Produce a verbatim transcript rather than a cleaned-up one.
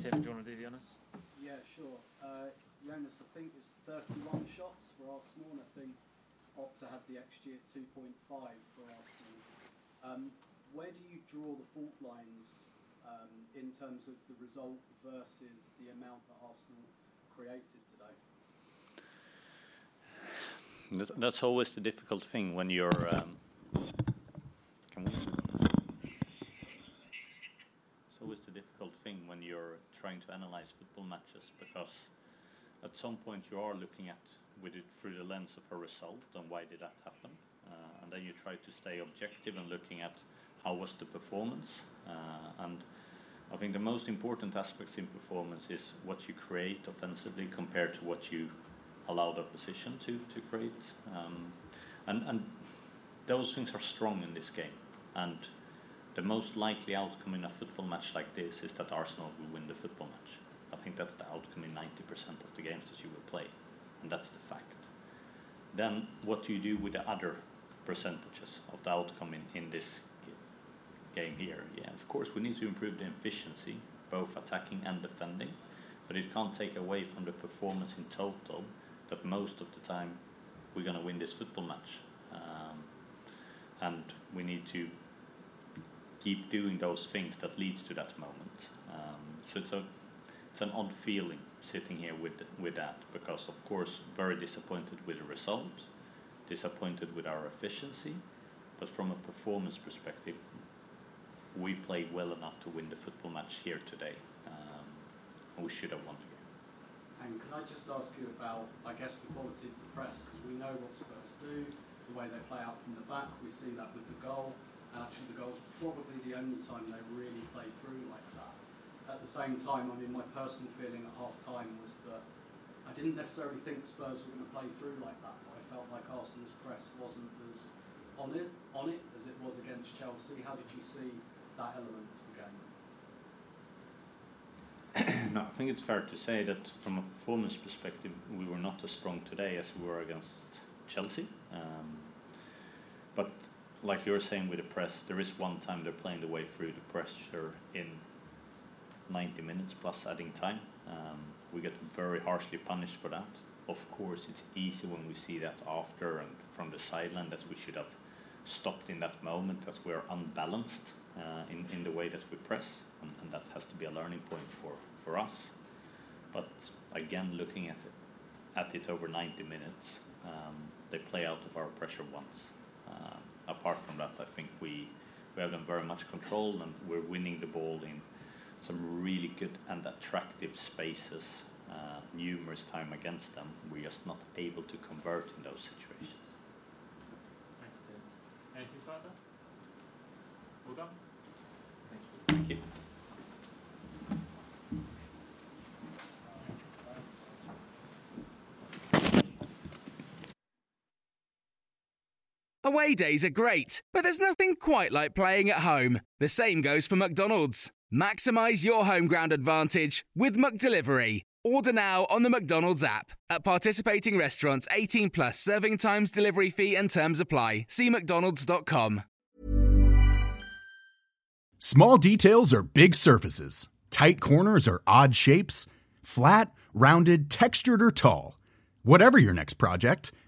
Tim, do you want to do the honours? Yeah, sure. Uh, Jonas, I think it was thirty-one shots for Arsenal, and I think Opta had the X G at two point five for Arsenal. Um, where do you draw the fault lines um, in terms of the result versus the amount that Arsenal created today? That's always the difficult thing when you're... Um, can we... It's always the difficult thing when you're trying to analyse football matches, because at some point you are looking at with it through the lens of a result and why did that happen, uh, and then you try to stay objective and looking at how was the performance, uh, and I think the most important aspects in performance is what you create offensively compared to what you allow the opposition to, to create, um, and, and those things are strong in this game. And the most likely outcome in a football match like this is that Arsenal will win the football match. I think that's the outcome in ninety percent of the games that you will play, and that's the fact. Then what do you do with the other percentages of the outcome in, in this game here? Yeah, of course we need to improve the efficiency, both attacking and defending, but it can't take away from the performance in total that most of the time we're going to win this football match. Um, and we need to keep doing those things that leads to that moment. Um, so it's a it's an odd feeling sitting here with with that, because of course very disappointed with the result, disappointed with our efficiency, but from a performance perspective, we played well enough to win the football match here today. Um, and we should have won here. And can I just ask you about, I guess, the quality of the press, because we know what Spurs do, the way they play out from the back. We see that with the goal. Actually, the goal's probably the only time they really play through like that. At the same time, I mean, my personal feeling at half-time was that I didn't necessarily think Spurs were going to play through like that, but I felt like Arsenal's press wasn't as on it, on it as it was against Chelsea. How did you see that element of the game? No, I think it's fair to say that from a performance perspective, we were not as strong today as we were against Chelsea. Um, but... Like you're saying with the press, there is one time they're playing the way through the pressure in ninety minutes plus adding time. Um, we get very harshly punished for that. Of course, it's easy when we see that after and from the sideline that we should have stopped in that moment, that we're unbalanced uh, in, in the way that we press. And, and that has to be a learning point for, for us. But again, looking at it, at it over ninety minutes, um, they play out of our pressure once. Um, Apart from that, I think we, we have them very much controlled, and we're winning the ball in some really good and attractive spaces uh, numerous times against them. We're just not able to convert in those situations. Thanks, Tim. Anything further? All done? Thank you. Thank you. Away days are great, but there's nothing quite like playing at home. The same goes for McDonald's. Maximise your home ground advantage with McDelivery. Order now on the McDonald's app. At participating restaurants, eighteen plus, serving times, delivery fee and terms apply. See mcdonalds dot com. Small details are big surfaces. Tight corners are odd shapes. Flat, rounded, textured, or tall. Whatever your next project,